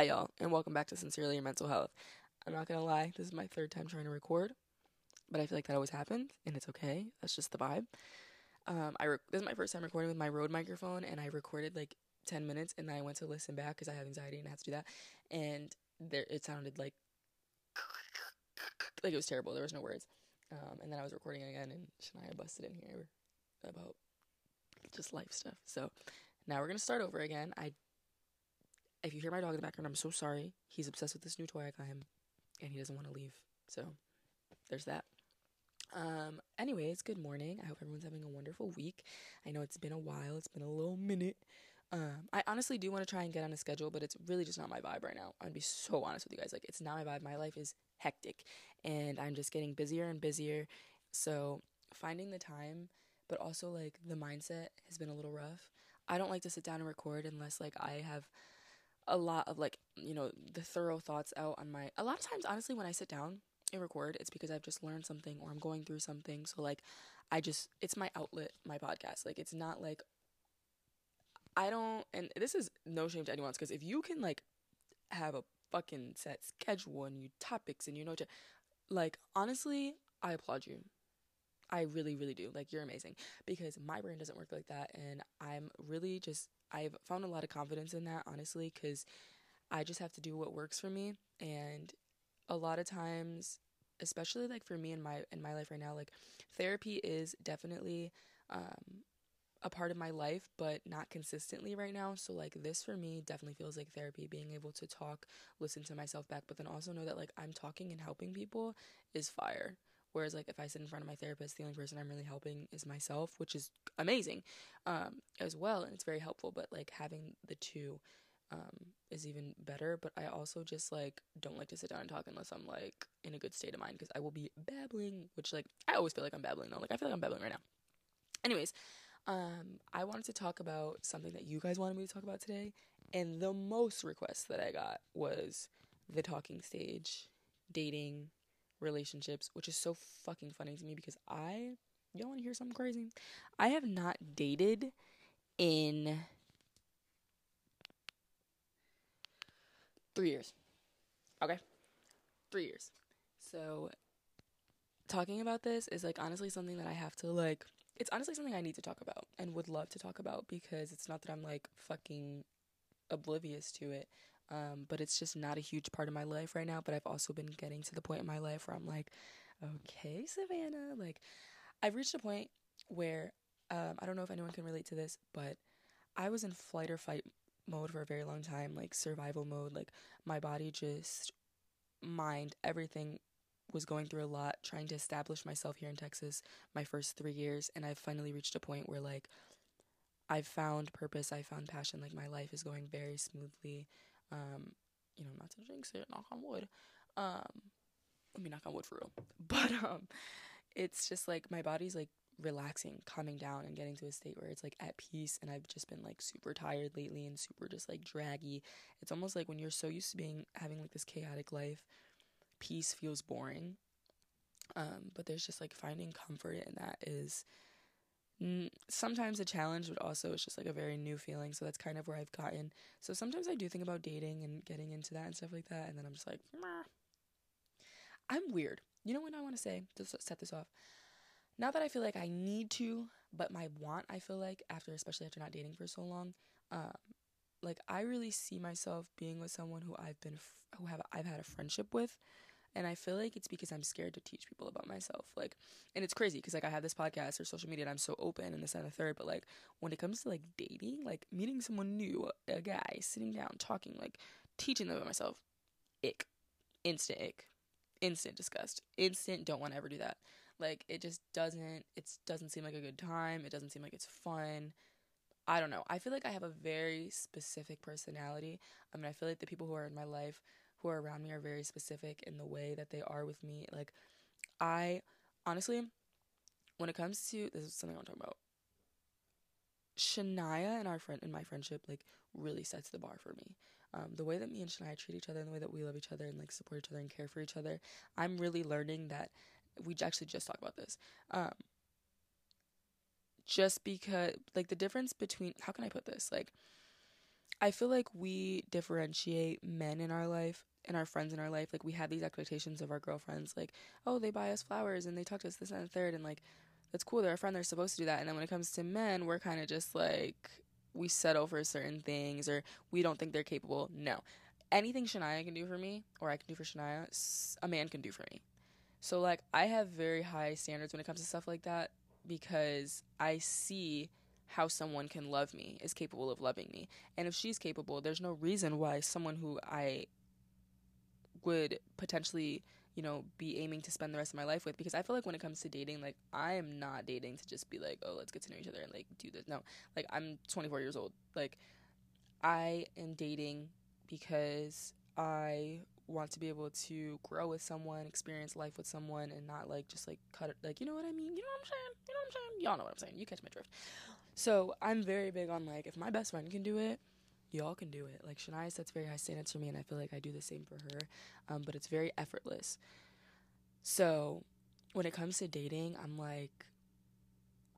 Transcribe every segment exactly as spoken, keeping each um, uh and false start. Hi, y'all, and welcome back to Sincerely Your Mental Health. I'm not gonna lie, this is my third time trying to record, but I feel like that always happens, and it's okay. That's just the vibe. Um, I re- This is my first time recording with my Rode microphone, and I recorded like ten minutes, and then I went to listen back because I have anxiety and I had to do that, and there it sounded like, like it was terrible. There was no words. Um, and then I was recording it again, and Shania busted in here about just life stuff. So now we're gonna start over again. I If you hear my dog in the background, I'm so sorry. He's obsessed with this new toy I got him, and he doesn't want to leave. So, there's that. Um. Anyways, good morning. I hope everyone's having a wonderful week. I know it's been a while. It's been a little minute. Um. I honestly do want to try and get on a schedule, but it's really just not my vibe right now. I'd be so honest with you guys. Like, it's not my vibe. My life is hectic, and I'm just getting busier and busier. So, finding the time, but also, like, the mindset has been a little rough. I don't like to sit down and record unless, like, I have a lot of, like, you know, the thorough thoughts out on my, a lot of times, honestly, when I sit down and record, it's because I've just learned something or I'm going through something, so, like, I just, it's my outlet, my podcast, like, it's not, like, I don't, and this is no shame to anyone else, because if you can, like, have a fucking set schedule and you topics and you know, like, honestly, I applaud you. I really, really do, like, you're amazing, because my brain doesn't work like that, and I'm really just, I've found a lot of confidence in that, honestly, because I just have to do what works for me, and a lot of times, especially, like, for me in my in my life right now, like, therapy is definitely um, a part of my life, but not consistently right now, so, like, this for me definitely feels like therapy, being able to talk, listen to myself back, but then also know that, like, I'm talking and helping people is fire. Whereas, like, if I sit in front of my therapist, the only person I'm really helping is myself, which is amazing um, as well, and it's very helpful, but, like, having the two um, is even better, but I also just, like, don't like to sit down and talk unless I'm, like, in a good state of mind, because I will be babbling, which, like, I always feel like I'm babbling, though. Like, I feel like I'm babbling right now. Anyways, um, I wanted to talk about something that you guys wanted me to talk about today, and the most requests that I got was the talking stage, dating, relationships, which is so fucking funny to me because I, y'all want to hear something crazy? I have not dated in three years. Okay? Three years. So, talking about this is, like, honestly something that I have to, like, it's honestly something I need to talk about and would love to talk about because it's not that I'm, like, fucking oblivious to it. Um, but it's just not a huge part of my life right now, but I've also been getting to the point in my life where I'm like, okay, Savannah, like, I've reached a point where, um, I don't know if anyone can relate to this, but I was in flight or fight mode for a very long time, like, survival mode, like, my body just, mind, everything was going through a lot, trying to establish myself here in Texas my first three years, and I've finally reached a point where, like, I've found purpose, I found passion, like, my life is going very smoothly. Um, you know, not to jinx it, knock on wood, um, let me knock on wood for real, but, um, it's just, like, my body's, like, relaxing, calming down, and getting to a state where it's, like, at peace, and I've just been, like, super tired lately, and super just, like, draggy. It's almost like when you're so used to being, having, like, this chaotic life, peace feels boring, um, but there's just, like, finding comfort in that is sometimes a challenge, but also it's just, like, a very new feeling, so that's kind of where I've gotten. So sometimes I do think about dating and getting into that and stuff like that, and then I'm just like, meh. I'm weird. You know what I want to say to set this off? Not that I feel like I need to, but my want, I feel like, after, especially after not dating for so long, um, like, I really see myself being with someone who I've been, f- who have I've had a friendship with. And I feel like it's because I'm scared to teach people about myself, like, and it's crazy, because, like, I have this podcast or social media, and I'm so open, and this and the third, but, like, when it comes to, like, dating, like, meeting someone new, a guy, sitting down, talking, like, teaching them about myself, ick, instant ick, instant disgust, instant don't want to ever do that, like, it just doesn't, it doesn't seem like a good time, it doesn't seem like it's fun, I don't know, I feel like I have a very specific personality. I mean, I feel like the people who are in my life, who are around me, are very specific in the way that they are with me. Like, I, honestly, when it comes to, this is something I want to talk about, Shania and our friend, and my friendship, like, really sets the bar for me. Um, the way that me and Shania treat each other, and the way that we love each other, and, like, support each other, and care for each other, I'm really learning that, we actually just talked about this, um, just because, like, the difference between, how can I put this, like, I feel like we differentiate men in our life and our friends in our life. Like, we have these expectations of our girlfriends, like, oh, they buy us flowers and they talk to us this and the third, and like, that's cool, they're a friend, they're supposed to do that. And then when it comes to men, we're kind of just like, we settle for certain things, or we don't think they're capable. No, anything Shania can do for me, or I can do for Shania, a man can do for me. So like, I have very high standards when it comes to stuff like that, because I see how someone can love me, is capable of loving me. And if she's capable, there's no reason why someone who I would potentially, you know, be aiming to spend the rest of my life with, because I feel like when it comes to dating, like, I am not dating to just be like, oh, let's get to know each other and like do this. No, like, I'm twenty-four years old. Like, I am dating because I want to be able to grow with someone, experience life with someone, and not like just like cut it, like, you know what I mean? You know what I'm saying? You know what I'm saying? Y'all know what I'm saying. You catch my drift. So I'm very big on like, if my best friend can do it, y'all can do it. Like, Shania sets very high standards for me, and I feel like I do the same for her, um, but it's very effortless. So when it comes to dating, I'm like,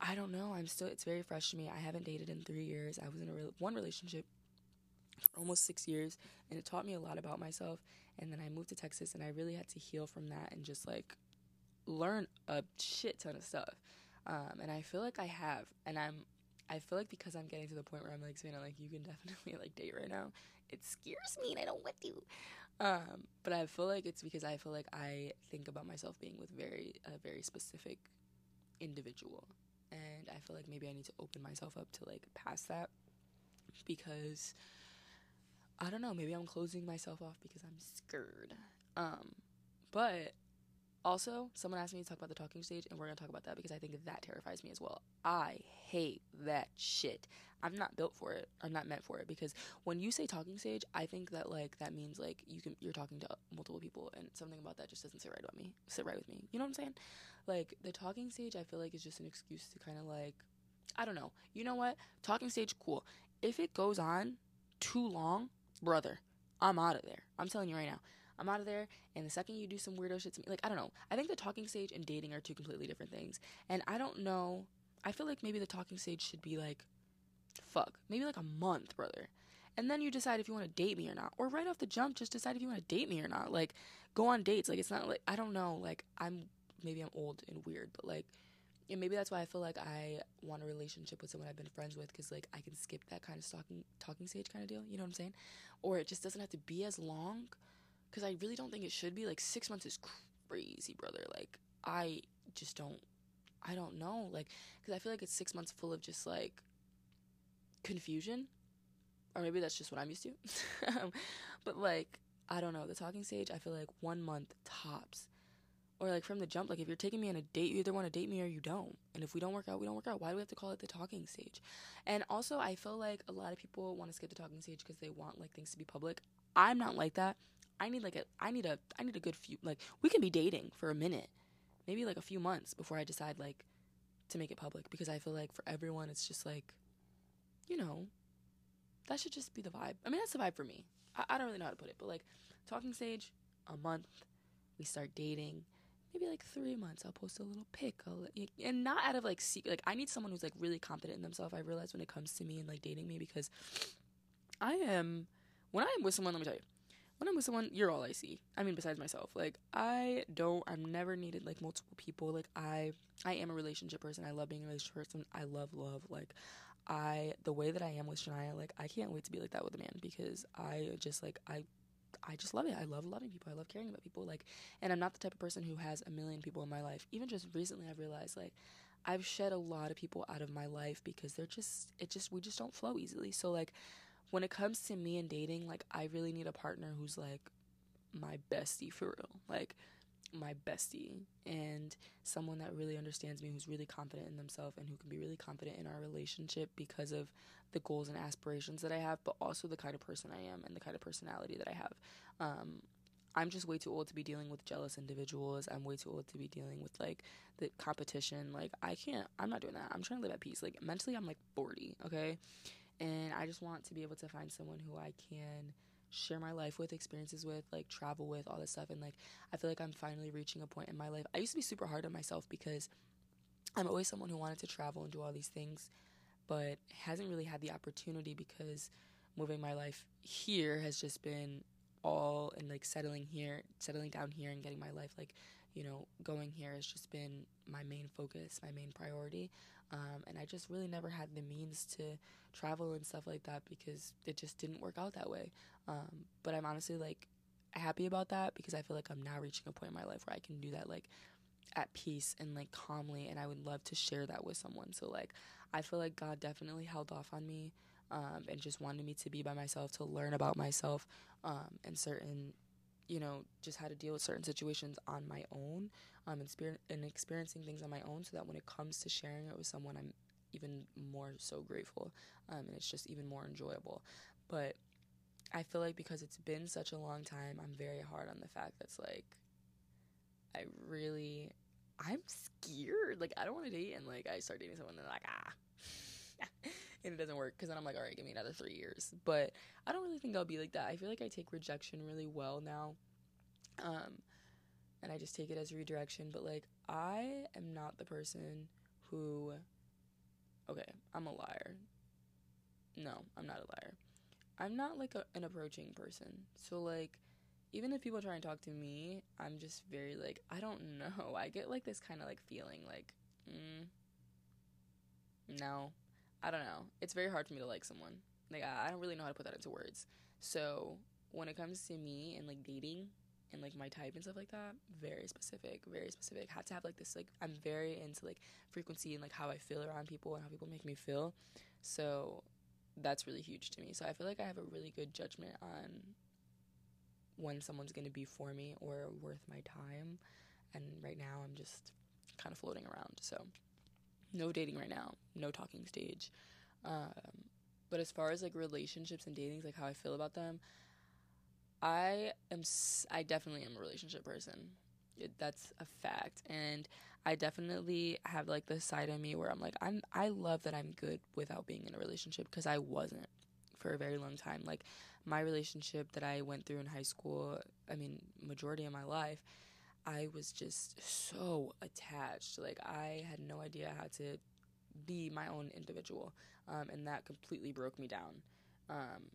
I don't know. I'm still, it's very fresh to me. I haven't dated in three years. I was in a re- one relationship for almost six years, and it taught me a lot about myself. And then I moved to Texas, and I really had to heal from that and just like learn a shit ton of stuff. Um, and I feel like I have, and I'm, I feel like because I'm getting to the point where I'm like, Savannah, like, you can definitely like date right now. It scares me and I don't want to. Um, but I feel like it's because I feel like I think about myself being with very, a very specific individual. And I feel like maybe I need to open myself up to like past that, because I don't know, maybe I'm closing myself off because I'm scared. Um, but also, someone asked me to talk about the talking stage, and we're going to talk about that because I think that terrifies me as well. I hate that shit. I'm not built for it. I'm not meant for it, because when you say talking stage, I think that, like, that means, like, you can, you're talking to multiple people, and something about that just doesn't sit right about me, sit right with me. You know what I'm saying? Like, the talking stage, I feel like, is just an excuse to kind of, like, I don't know. You know what? Talking stage, cool. If it goes on too long, brother, I'm out of there. I'm telling you right now. I'm out of there, and the second you do some weirdo shit to me, like, I don't know. I think the talking stage and dating are two completely different things, and I don't know. I feel like maybe the talking stage should be, like, fuck, maybe, like, a month, brother, and then you decide if you want to date me or not, or right off the jump, just decide if you want to date me or not, like, go on dates, like, it's not, like, I don't know, like, I'm, maybe I'm old and weird, but, like, and maybe that's why I feel like I want a relationship with someone I've been friends with, because, like, I can skip that kind of talking, talking stage kind of deal, you know what I'm saying, or it just doesn't have to be as long, because I really don't think it should be. Like, six months is crazy, brother. Like, I just don't, I don't know. Like, because I feel like it's six months full of just, like, confusion. Or maybe that's just what I'm used to. But, like, I don't know. The talking stage, I feel like one month tops. Or, like, from the jump, like, if you're taking me on a date, you either want to date me or you don't. And if we don't work out, we don't work out. Why do we have to call it the talking stage? And also, I feel like a lot of people want to skip the talking stage because they want, like, things to be public. I'm not like that. I need like a I need a I need a good few, like, we can be dating for a minute, maybe like a few months before I decide like to make it public, because I feel like for everyone it's just like, you know, that should just be the vibe. I mean, that's the vibe for me. I, I don't really know how to put it, but like, talking stage, a month, we start dating, maybe like three months. I'll post a little pic, I'll, and not out of like secret. Like, I need someone who's like really confident in themselves. I realize when it comes to me and like dating me, because I am when I am with someone. Let me tell you. When I'm with someone, you're all I see. I mean, besides myself. Like, I don't, I've never needed, like, multiple people. Like, I, I am a relationship person. I love being a relationship person. I love love. Like, I, the way that I am with Shania, like, I can't wait to be like that with a man, because I just, like, I, I just love it. I love loving people. I love caring about people. Like, and I'm not the type of person who has a million people in my life. Even just recently, I've realized, like, I've shed a lot of people out of my life because they're just, it just, we just don't flow easily. So, like, when it comes to me and dating, like, I really need a partner who's, like, my bestie for real. Like, my bestie. And someone that really understands me, who's really confident in themselves, and who can be really confident in our relationship because of the goals and aspirations that I have, but also the kind of person I am and the kind of personality that I have. Um, I'm just way too old to be dealing with jealous individuals. I'm way too old to be dealing with, like, the competition. Like, I can't. I'm not doing that. I'm trying to live at peace. Like, mentally, I'm, like, forty, okay? And I just want to be able to find someone who I can share my life with, experiences with, like, travel with, all this stuff. And, like, I feel like I'm finally reaching a point in my life. I used to be super hard on myself because I'm always someone who wanted to travel and do all these things, but hasn't really had the opportunity because moving my life here has just been all, and like settling here, settling down here and getting my life, like, you know, going here has just been my main focus, my main priority. Um, and I just really never had the means to travel and stuff like that because it just didn't work out that way. Um, but I'm honestly like happy about that because I feel like I'm now reaching a point in my life where I can do that, like, at peace and like calmly, and I would love to share that with someone. So like I feel like God definitely held off on me um and just wanted me to be by myself, to learn about myself, um and certain, you know, just how to deal with certain situations on my own, um and, spirit- and experiencing things on my own, so that when it comes to sharing it with someone, I'm even more so grateful, um and it's just even more enjoyable. But I feel like because it's been such a long time, I'm very hard on the fact that's like I really, I'm scared. Like, I don't want to date, and, like, I start dating someone, and they're like, ah. And it doesn't work, because then I'm like, all right, give me another three years. But I don't really think I'll be like that. I feel like I take rejection really well now, um, and I just take it as redirection. But, like, I am not the person who, okay, I'm a liar. No, I'm not a liar. I'm not, like, a, an approaching person. So, like, even if people try and talk to me, I'm just very, like, I don't know. I get, like, this kind of, like, feeling, like, mm, no, I don't know. It's very hard for me to like someone. Like, I, I don't really know how to put that into words. So when it comes to me and, like, dating and, like, my type and stuff like that, very specific, very specific. Have to have, like, this, like, I'm very into, like, frequency and, like, how I feel around people and how people make me feel. So that's really huge to me. So I feel like I have a really good judgment on when someone's going to be for me or worth my time. And right now I'm just kind of floating around. So no dating right now, no talking stage. Um, but as far as like relationships and datings, like how I feel about them, I am, I definitely am a relationship person. It, that's a fact. And I definitely have like this side of me where I'm like, I'm, I love that I'm good without being in a relationship, because I wasn't for a very long time. Like, my relationship that I went through in high school, I mean, majority of my life, I was just so attached. Like, I had no idea how to be my own individual, um, and that completely broke me down. Um,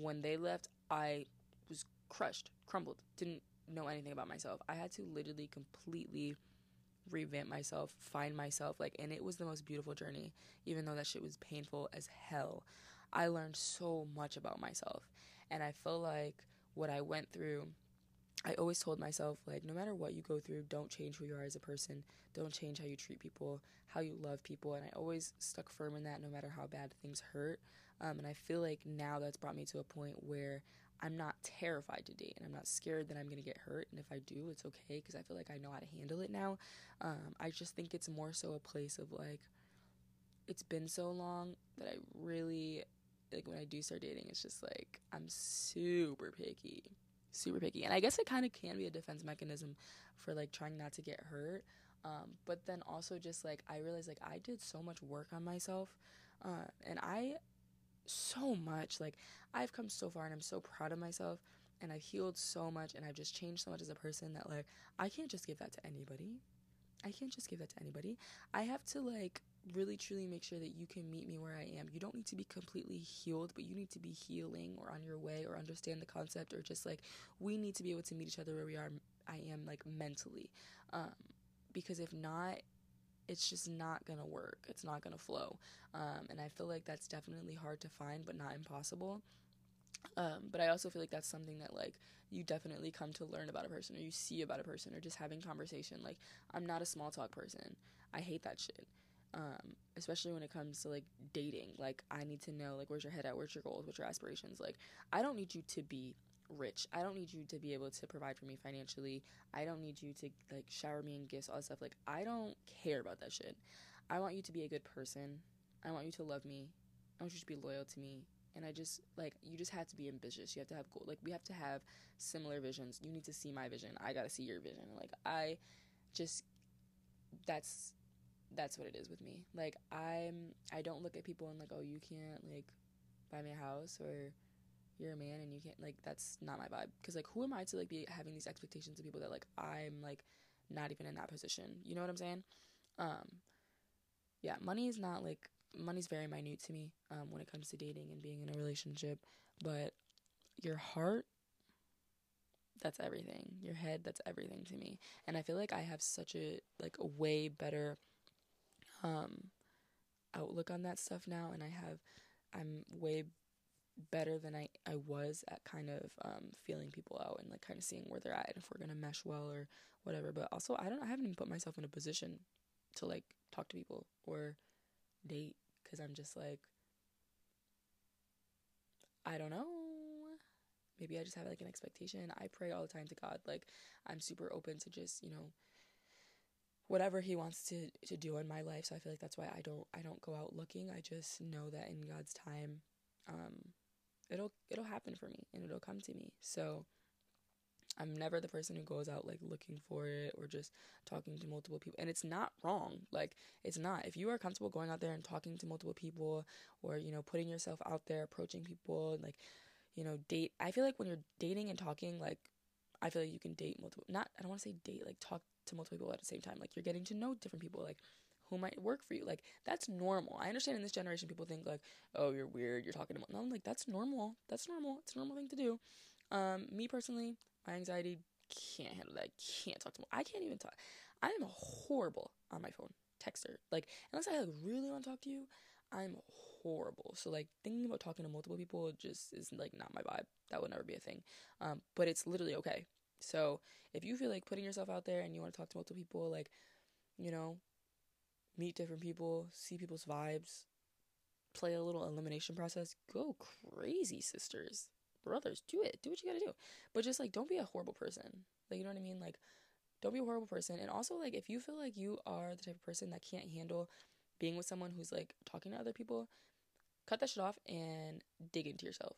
when they left, I was crushed, crumbled, didn't know anything about myself. I had to literally completely revamp myself, find myself, like, and it was the most beautiful journey, even though that shit was painful as hell. I learned so much about myself, and I feel like what I went through, I always told myself, like, no matter what you go through, don't change who you are as a person, don't change how you treat people, how you love people, and I always stuck firm in that, no matter how bad things hurt, um, and I feel like now that's brought me to a point where I'm not terrified to date, and I'm not scared that I'm going to get hurt, and if I do, it's okay, because I feel like I know how to handle it now. Um, I just think it's more so a place of, like, it's been so long that I really, like, when I do start dating, it's just, like, I'm super picky, super picky, and I guess it kind of can be a defense mechanism for, like, trying not to get hurt, um, but then also just, like, I realized, like, I did so much work on myself, uh, and I, so much, like, I've come so far, and I'm so proud of myself, and I've healed so much, and I've just changed so much as a person that, like, I can't just give that to anybody, I can't just give that to anybody, I have to, like, really truly make sure that you can meet me where I am. You don't need to be completely healed, but you need to be healing or on your way or understand the concept, or just like we need to be able to meet each other where we are. I am, like, mentally, um because if not, it's just not gonna work, it's not gonna flow, um and I feel like that's definitely hard to find, but not impossible. Um, but I also feel like that's something that, like, you definitely come to learn about a person, or you see about a person, or just having conversation. Like, I'm not a small talk person, I hate that shit. Um, especially when it comes to, like, dating, like, I need to know, like, where's your head at, where's your goals, what's your aspirations, like, I don't need you to be rich, I don't need you to be able to provide for me financially, I don't need you to, like, shower me in gifts, all that stuff, like, I don't care about that shit. I want you to be a good person, I want you to love me, I want you to be loyal to me, and I just, like, you just have to be ambitious, you have to have goals, like, we have to have similar visions, you need to see my vision, I gotta see your vision, like, I just, that's, that's what it is with me. Like, I'm, I don't look at people and, like, oh, you can't, like, buy me a house, or you're a man and you can't, like, that's not my vibe. Because, like, who am I to, like, be having these expectations of people that, like, I'm, like, not even in that position? You know what I'm saying? Um, yeah, money is not, like, money's very minute to me um, when it comes to dating and being in a relationship, but your heart, that's everything. Your head, that's everything to me. And I feel like I have such a, like, a way better um, outlook on that stuff now, and I have, I'm way better than I, I was at kind of um, feeling people out and, like, kind of seeing where they're at and if we're going to mesh well or whatever. But also, I don't, I haven't even put myself in a position to, like, talk to people or date, because I'm just like, I don't know, maybe I just have, like, an expectation. I pray all the time to God, like, I'm super open to just, you know, whatever he wants to to do in my life. So I feel like that's why I don't I don't go out looking. I just know that in God's time, um it'll it'll happen for me and it'll come to me. So I'm never the person who goes out, like, looking for it or just talking to multiple people. And it's not wrong. Like, it's not. If you are comfortable going out there and talking to multiple people or, you know, putting yourself out there, approaching people, and, like, you know, date. I feel like when you're dating and talking, like, I feel like you can date multiple, not, I don't want to say date, like, talk to multiple people at the same time. Like, you're getting to know different people, like, who might work for you. Like, that's normal. I understand in this generation people think, like, oh, you're weird, you're talking to, no, I'm like, that's normal. That's normal. It's a normal thing to do. Um, me personally, my anxiety, can't handle that. I can't talk to more. I can't even talk. I am horrible on my phone. Texter. Like, unless I, like, really want to talk to you, I'm horrible. So, like, thinking about talking to multiple people just is, like, not my vibe. That would never be a thing. Um, but it's literally okay. So, if you feel like putting yourself out there and you want to talk to multiple people, like, you know, meet different people, see people's vibes, play a little elimination process, go crazy, sisters. Brothers, do it. Do what you gotta do. But just, like, don't be a horrible person. Like, you know what I mean? Like, don't be a horrible person. And also, like, if you feel like you are the type of person that can't handle being with someone who's, like, talking to other people, cut that shit off and dig into yourself.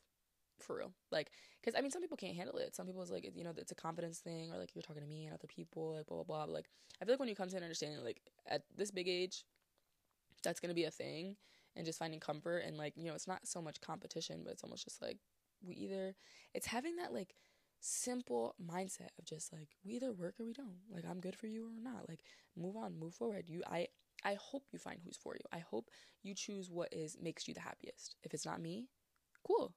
For real. Like, because, I mean, some people can't handle it. Some people, it's like, you know, it's a confidence thing, or, like, you're talking to me and other people, like, blah, blah, blah. But, like, I feel like when you come to an understanding, like, at this big age, that's gonna be a thing. And just finding comfort and, like, you know, it's not so much competition, but it's almost just, like, we either, it's having that, like, simple mindset of just, like, we either work or we don't. Like, I'm good for you or not. Like, move on, move forward. You, I, I hope you find who's for you. I hope you choose what is, makes you the happiest. If it's not me, cool.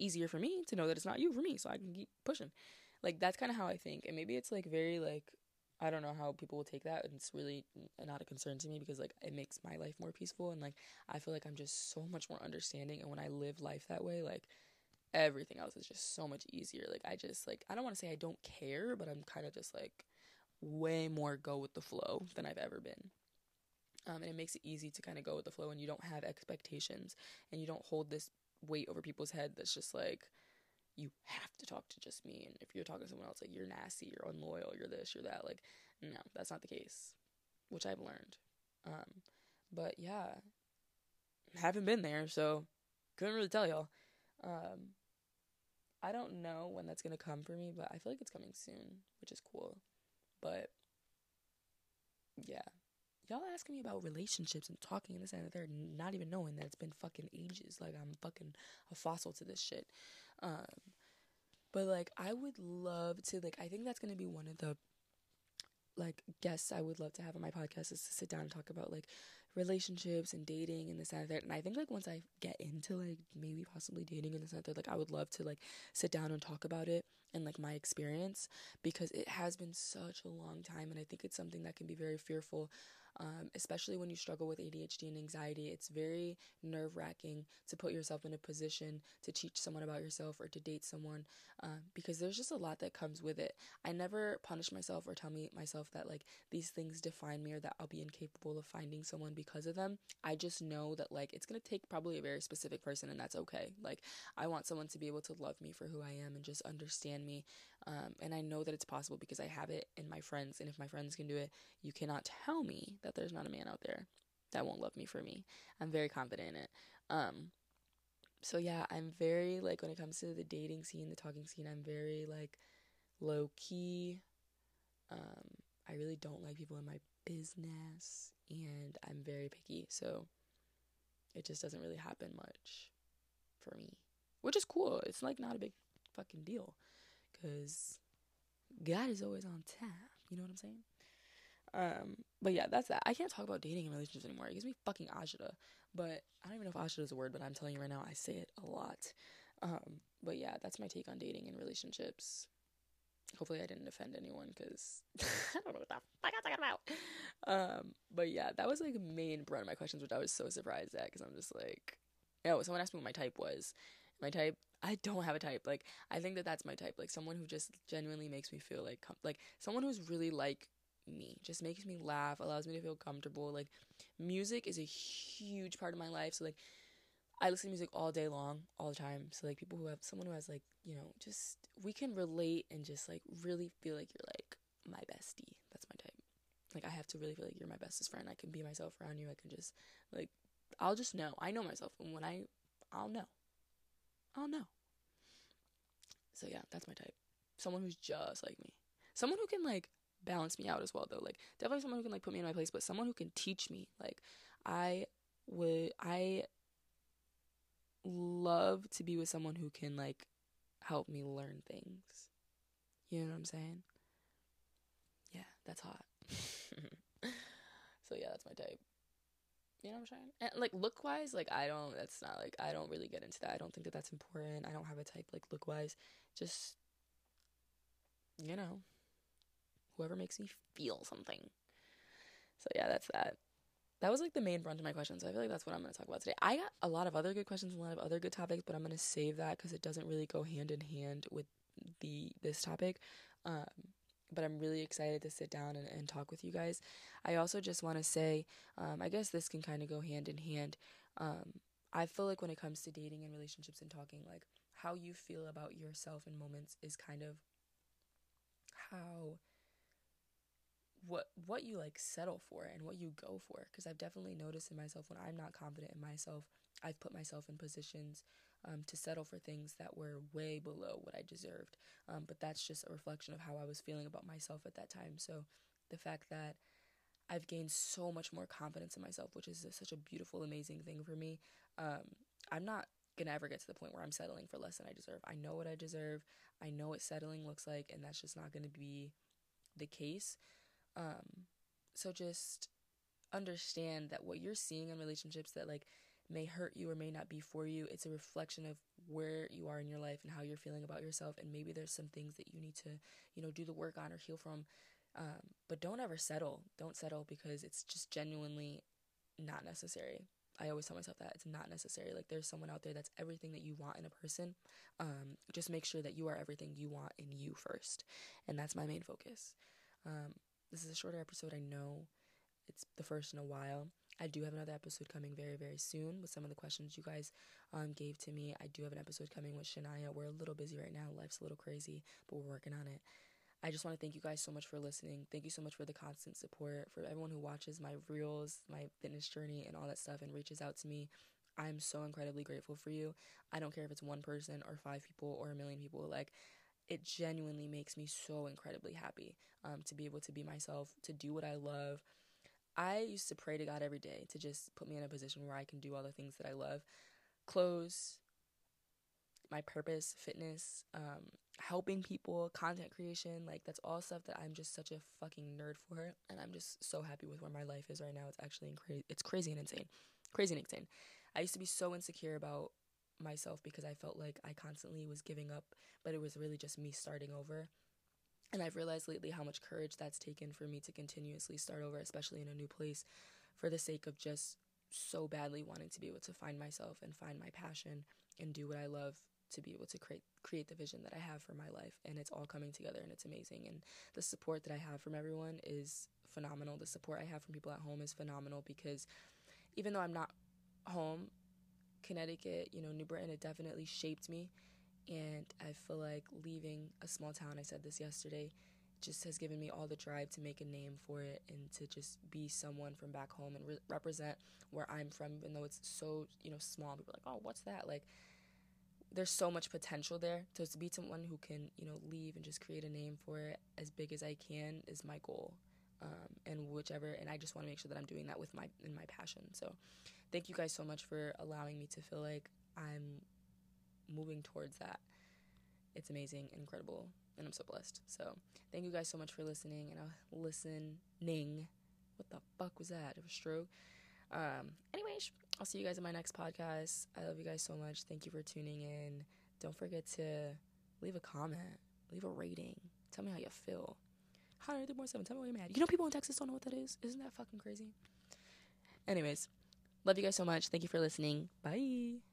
Easier for me to know that it's not you for me, so I can keep pushing. Like, that's kind of how I think. And maybe it's, like, very, like, I don't know how people will take that, and it's really not a concern to me, because, like, it makes my life more peaceful, and, like, I feel like I'm just so much more understanding, and when I live life that way, like, everything else is just so much easier. Like, I just, like, I don't want to say I don't care, but I'm kind of just, like, way more go with the flow than I've ever been. Um, and it makes it easy to kind of go with the flow, and you don't have expectations, and you don't hold this weight over people's head that's just, like, you have to talk to just me, and if you're talking to someone else, like, you're nasty, you're unloyal, you're this, you're that. Like, no, that's not the case, which I've learned. Um, but, yeah, haven't been there, so couldn't really tell y'all. Um, I don't know when that's gonna come for me, but I feel like it's coming soon, which is cool. But, yeah. Y'all asking me about relationships and talking and this and that, they're not even knowing that it's been fucking ages. Like, I'm fucking a fossil to this shit. Um, but, like, I would love to, like, I think that's going to be one of the, like, guests I would love to have on my podcast, is to sit down and talk about, like, relationships and dating and this and that. And I think, like, once I get into, like, maybe possibly dating and this and that, like, I would love to, like, sit down and talk about it and, like, my experience, because it has been such a long time, and I think it's something that can be very fearful. Um, especially when you struggle with A D H D and anxiety, it's very nerve-wracking to put yourself in a position to teach someone about yourself or to date someone, uh, because there's just a lot that comes with it. I never punish myself or tell me myself that, like, these things define me or that I'll be incapable of finding someone because of them. I just know that, like, it's gonna take probably a very specific person, and that's okay. Like, I want someone to be able to love me for who I am and just understand me, um, and I know that it's possible because I have it in my friends, and if my friends can do it, you cannot tell me that there's not a man out there that won't love me for me. I'm very confident in it. Um, so yeah, I'm very, like, when it comes to the dating scene, the talking scene, I'm very, like, low key. Um, I really don't like people in my business, and I'm very picky. So it just doesn't really happen much for me, which is cool. It's, like, not a big fucking deal, because God is always on tap. You know what I'm saying? Um, but yeah, that's that. I can't talk about dating and relationships anymore. It gives me fucking Ajita. But I don't even know if Ajita is a word, but I'm telling you right now, I say it a lot. Um, but yeah, that's my take on dating and relationships. Hopefully I didn't offend anyone, because I don't know what the fuck I'm talking about. Um, but yeah, that was, like, the main brunt of my questions, which I was so surprised at, because I'm just like, oh, someone asked me what my type was. My type, I don't have a type. Like, I think that that's my type. Like, someone who just genuinely makes me feel, like, com- like, someone who's really, like, me, just makes me laugh, allows me to feel comfortable. Like, music is a huge part of my life, so, like, I listen to music all day long, all the time. So, like, people who have, someone who has, like, you know, just, we can relate and just, like, really feel like you're, like, my bestie. That's my type. Like, I have to really feel like you're my bestest friend. I can be myself around you. I can just, like, I'll just know. I know myself. And when I, I'll know. I'll know. So, yeah, that's my type. Someone who's just like me. Someone who can, like, balance me out as well, though. Like, definitely someone who can, like, put me in my place, but someone who can teach me. Like, I would, I... love to be with someone who can, like, help me learn things. You know what I'm saying? Yeah, that's hot. So yeah, that's my type. You know what I'm saying? And, like, look wise, like, I don't, that's not, like, I don't really get into that. I don't think that that's important. I don't have a type, like, look wise. Just, you know, whoever makes me feel something. So yeah, that's that. That was, like, the main brunt of my questions, so I feel like that's what I'm going to talk about today. I got a lot of other good questions and a lot of other good topics, but I'm going to save that because it doesn't really go hand in hand with the this topic, um, but I'm really excited to sit down and, and talk with you guys. I also just want to say, um, I guess this can kind of go hand in hand. Um, I feel like when it comes to dating and relationships and talking, like, how you feel about yourself in moments is kind of how... what what you, like, settle for and what you go for, because I've definitely noticed in myself when I'm not confident in myself, I've put myself in positions um, to settle for things that were way below what I deserved, um, but that's just a reflection of how I was feeling about myself at that time. So the fact that I've gained so much more confidence in myself, which is a, such a beautiful, amazing thing for me, um, I'm not gonna ever get to the point where I'm settling for less than I deserve. I know what I deserve. I know what settling looks like, and that's just not gonna be the case. Um, so just understand that what you're seeing in relationships that, like, may hurt you or may not be for you, it's a reflection of where you are in your life and how you're feeling about yourself. And maybe there's some things that you need to, you know, do the work on or heal from. Um, but don't ever settle. Don't settle, because it's just genuinely not necessary. I always tell myself that it's not necessary. Like, there's someone out there that's everything that you want in a person. Um, just make sure that you are everything you want in you first. And that's my main focus. Um, This is a shorter episode. I know it's the first in a while. I do have another episode coming very, very soon with some of the questions you guys um, gave to me. I do have an episode coming with Shania. We're a little busy right now. Life's a little crazy, but we're working on it. I just want to thank you guys so much for listening. Thank you so much for the constant support, for everyone who watches my reels, my fitness journey, and all that stuff, and reaches out to me. I'm so incredibly grateful for you. I don't care if it's one person or five people or a million people. Like, it genuinely makes me so incredibly happy um, to be able to be myself, to do what I love. I used to pray to God every day to just put me in a position where I can do all the things that I love. Clothes, my purpose, fitness, um, helping people, content creation. Like, that's all stuff that I'm just such a fucking nerd for. And I'm just so happy with where my life is right now. It's actually crazy. It's crazy and insane. Crazy and insane. I used to be so insecure about myself because I felt like I constantly was giving up, but it was really just me starting over. And I've realized lately how much courage that's taken for me to continuously start over, especially in a new place, for the sake of just so badly wanting to be able to find myself and find my passion and do what I love, to be able to create create the vision that I have for my life. And it's all coming together, and it's amazing. And the support that I have from everyone is phenomenal. The support I have from people at home is phenomenal, because even though I'm not home, Connecticut, you know, New Britain, it definitely shaped me. And I feel like leaving a small town, I said this yesterday, just has given me all the drive to make a name for it and to just be someone from back home and re- represent where I'm from, even though it's so, you know, small. People are like, oh, what's that? Like, there's so much potential there. So to be someone who can, you know, leave and just create a name for it as big as I can is my goal. Um, and whichever, and I just want to make sure that I'm doing that with my, in my passion. So thank you guys so much for allowing me to feel like I'm moving towards that. It's amazing, incredible, and I'm so blessed. So thank you guys so much for listening and I'll listening. What the fuck was that? It was stroke. Um, anyways, I'll see you guys in my next podcast. I love you guys so much. Thank you for tuning in. Don't forget to leave a comment, leave a rating. Tell me how you feel. Hi, three point seven. Tell me why you're mad. You know, people in Texas don't know what that is. Isn't that fucking crazy? Anyways, love you guys so much. Thank you for listening. Bye.